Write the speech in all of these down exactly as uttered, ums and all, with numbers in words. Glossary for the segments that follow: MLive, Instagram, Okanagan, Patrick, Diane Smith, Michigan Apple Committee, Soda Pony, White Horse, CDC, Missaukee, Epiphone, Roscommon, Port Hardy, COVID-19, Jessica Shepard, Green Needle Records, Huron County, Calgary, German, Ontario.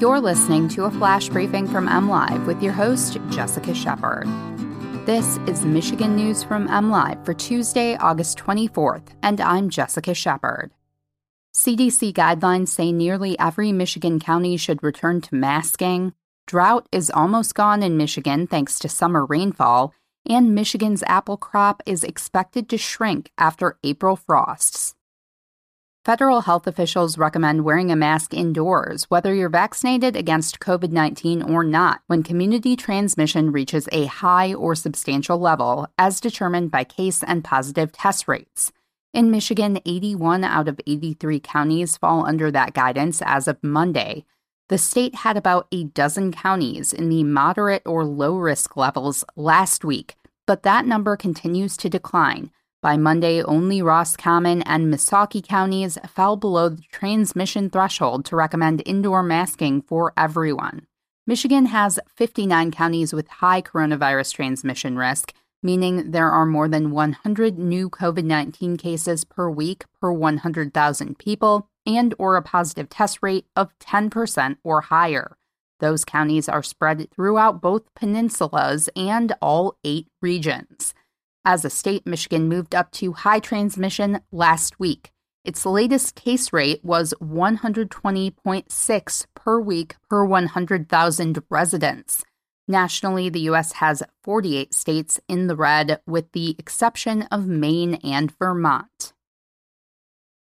You're listening to a flash briefing from MLive with your host, Jessica Shepard. This is Michigan News from MLive for Tuesday, August twenty-fourth, and I'm Jessica Shepard. C D C guidelines say nearly every Michigan county should return to masking. Drought is almost gone in Michigan thanks to summer rainfall, and Michigan's apple crop is expected to shrink after April frosts. Federal health officials recommend wearing a mask indoors, whether you're vaccinated against COVID nineteen or not, when community transmission reaches a high or substantial level, as determined by case and positive test rates. In Michigan, eighty-one out of eighty-three counties fall under that guidance as of Monday. The state had about a dozen counties in the moderate or low-risk levels last week, but that number continues to decline. By Monday, only Roscommon and Missaukee counties fell below the transmission threshold to recommend indoor masking for everyone. Michigan has fifty-nine counties with high coronavirus transmission risk, meaning there are more than one hundred new COVID nineteen cases per week per one hundred thousand people and or a positive test rate of ten percent or higher. Those counties are spread throughout both peninsulas and all eight regions. As a state, Michigan moved up to high transmission last week. Its latest case rate was one hundred twenty point six per week per one hundred thousand residents. Nationally, the U S has forty-eight states in the red, with the exception of Maine and Vermont.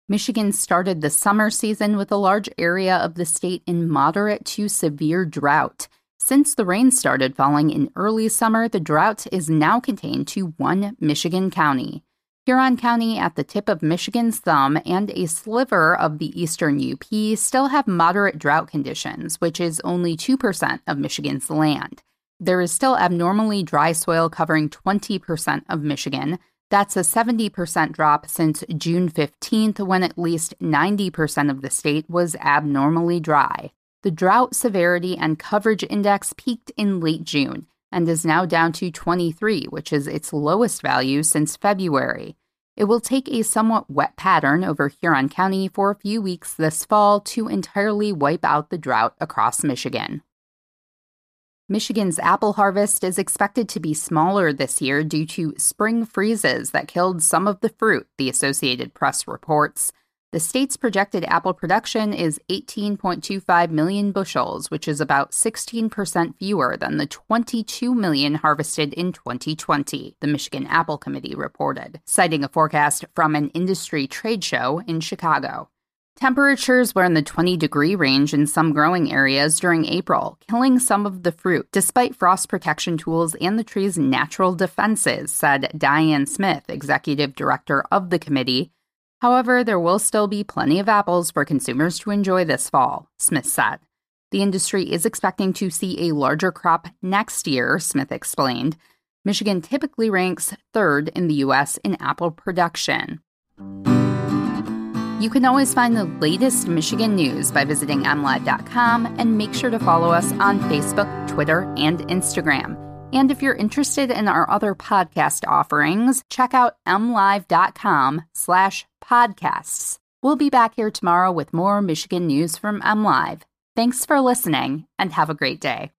Michigan started the summer season with a large area of the state in moderate to severe drought. Since the rain started falling in early summer, the drought is now contained to one Michigan county. Huron County at the tip of Michigan's thumb and a sliver of the eastern U P still have moderate drought conditions, which is only two percent of Michigan's land. There is still abnormally dry soil covering twenty percent of Michigan. That's a seventy percent drop since June fifteenth, when at least ninety percent of the state was abnormally dry. The drought severity and coverage index peaked in late June and is now down to twenty-three, which is its lowest value since February. It will take a somewhat wet pattern over Huron County for a few weeks this fall to entirely wipe out the drought across Michigan. Michigan's apple harvest is expected to be smaller this year due to spring freezes that killed some of the fruit, the Associated Press reports. The state's projected apple production is eighteen point two five million bushels, which is about sixteen percent fewer than the twenty-two million harvested in twenty twenty, the Michigan Apple Committee reported, citing a forecast from an industry trade show in Chicago. Temperatures were in the twenty-degree range in some growing areas during April, killing some of the fruit, despite frost protection tools and the tree's natural defenses, said Diane Smith, executive director of the committee. However, there will still be plenty of apples for consumers to enjoy this fall, Smith said. The industry is expecting to see a larger crop next year, Smith explained. Michigan typically ranks third in the U S in apple production. You can always find the latest Michigan news by visiting M Live dot com, and make sure to follow us on Facebook, Twitter, and Instagram. And if you're interested in our other podcast offerings, check out MLive.com slash podcasts. We'll be back here tomorrow with more Michigan news from MLive. Thanks for listening, and have a great day.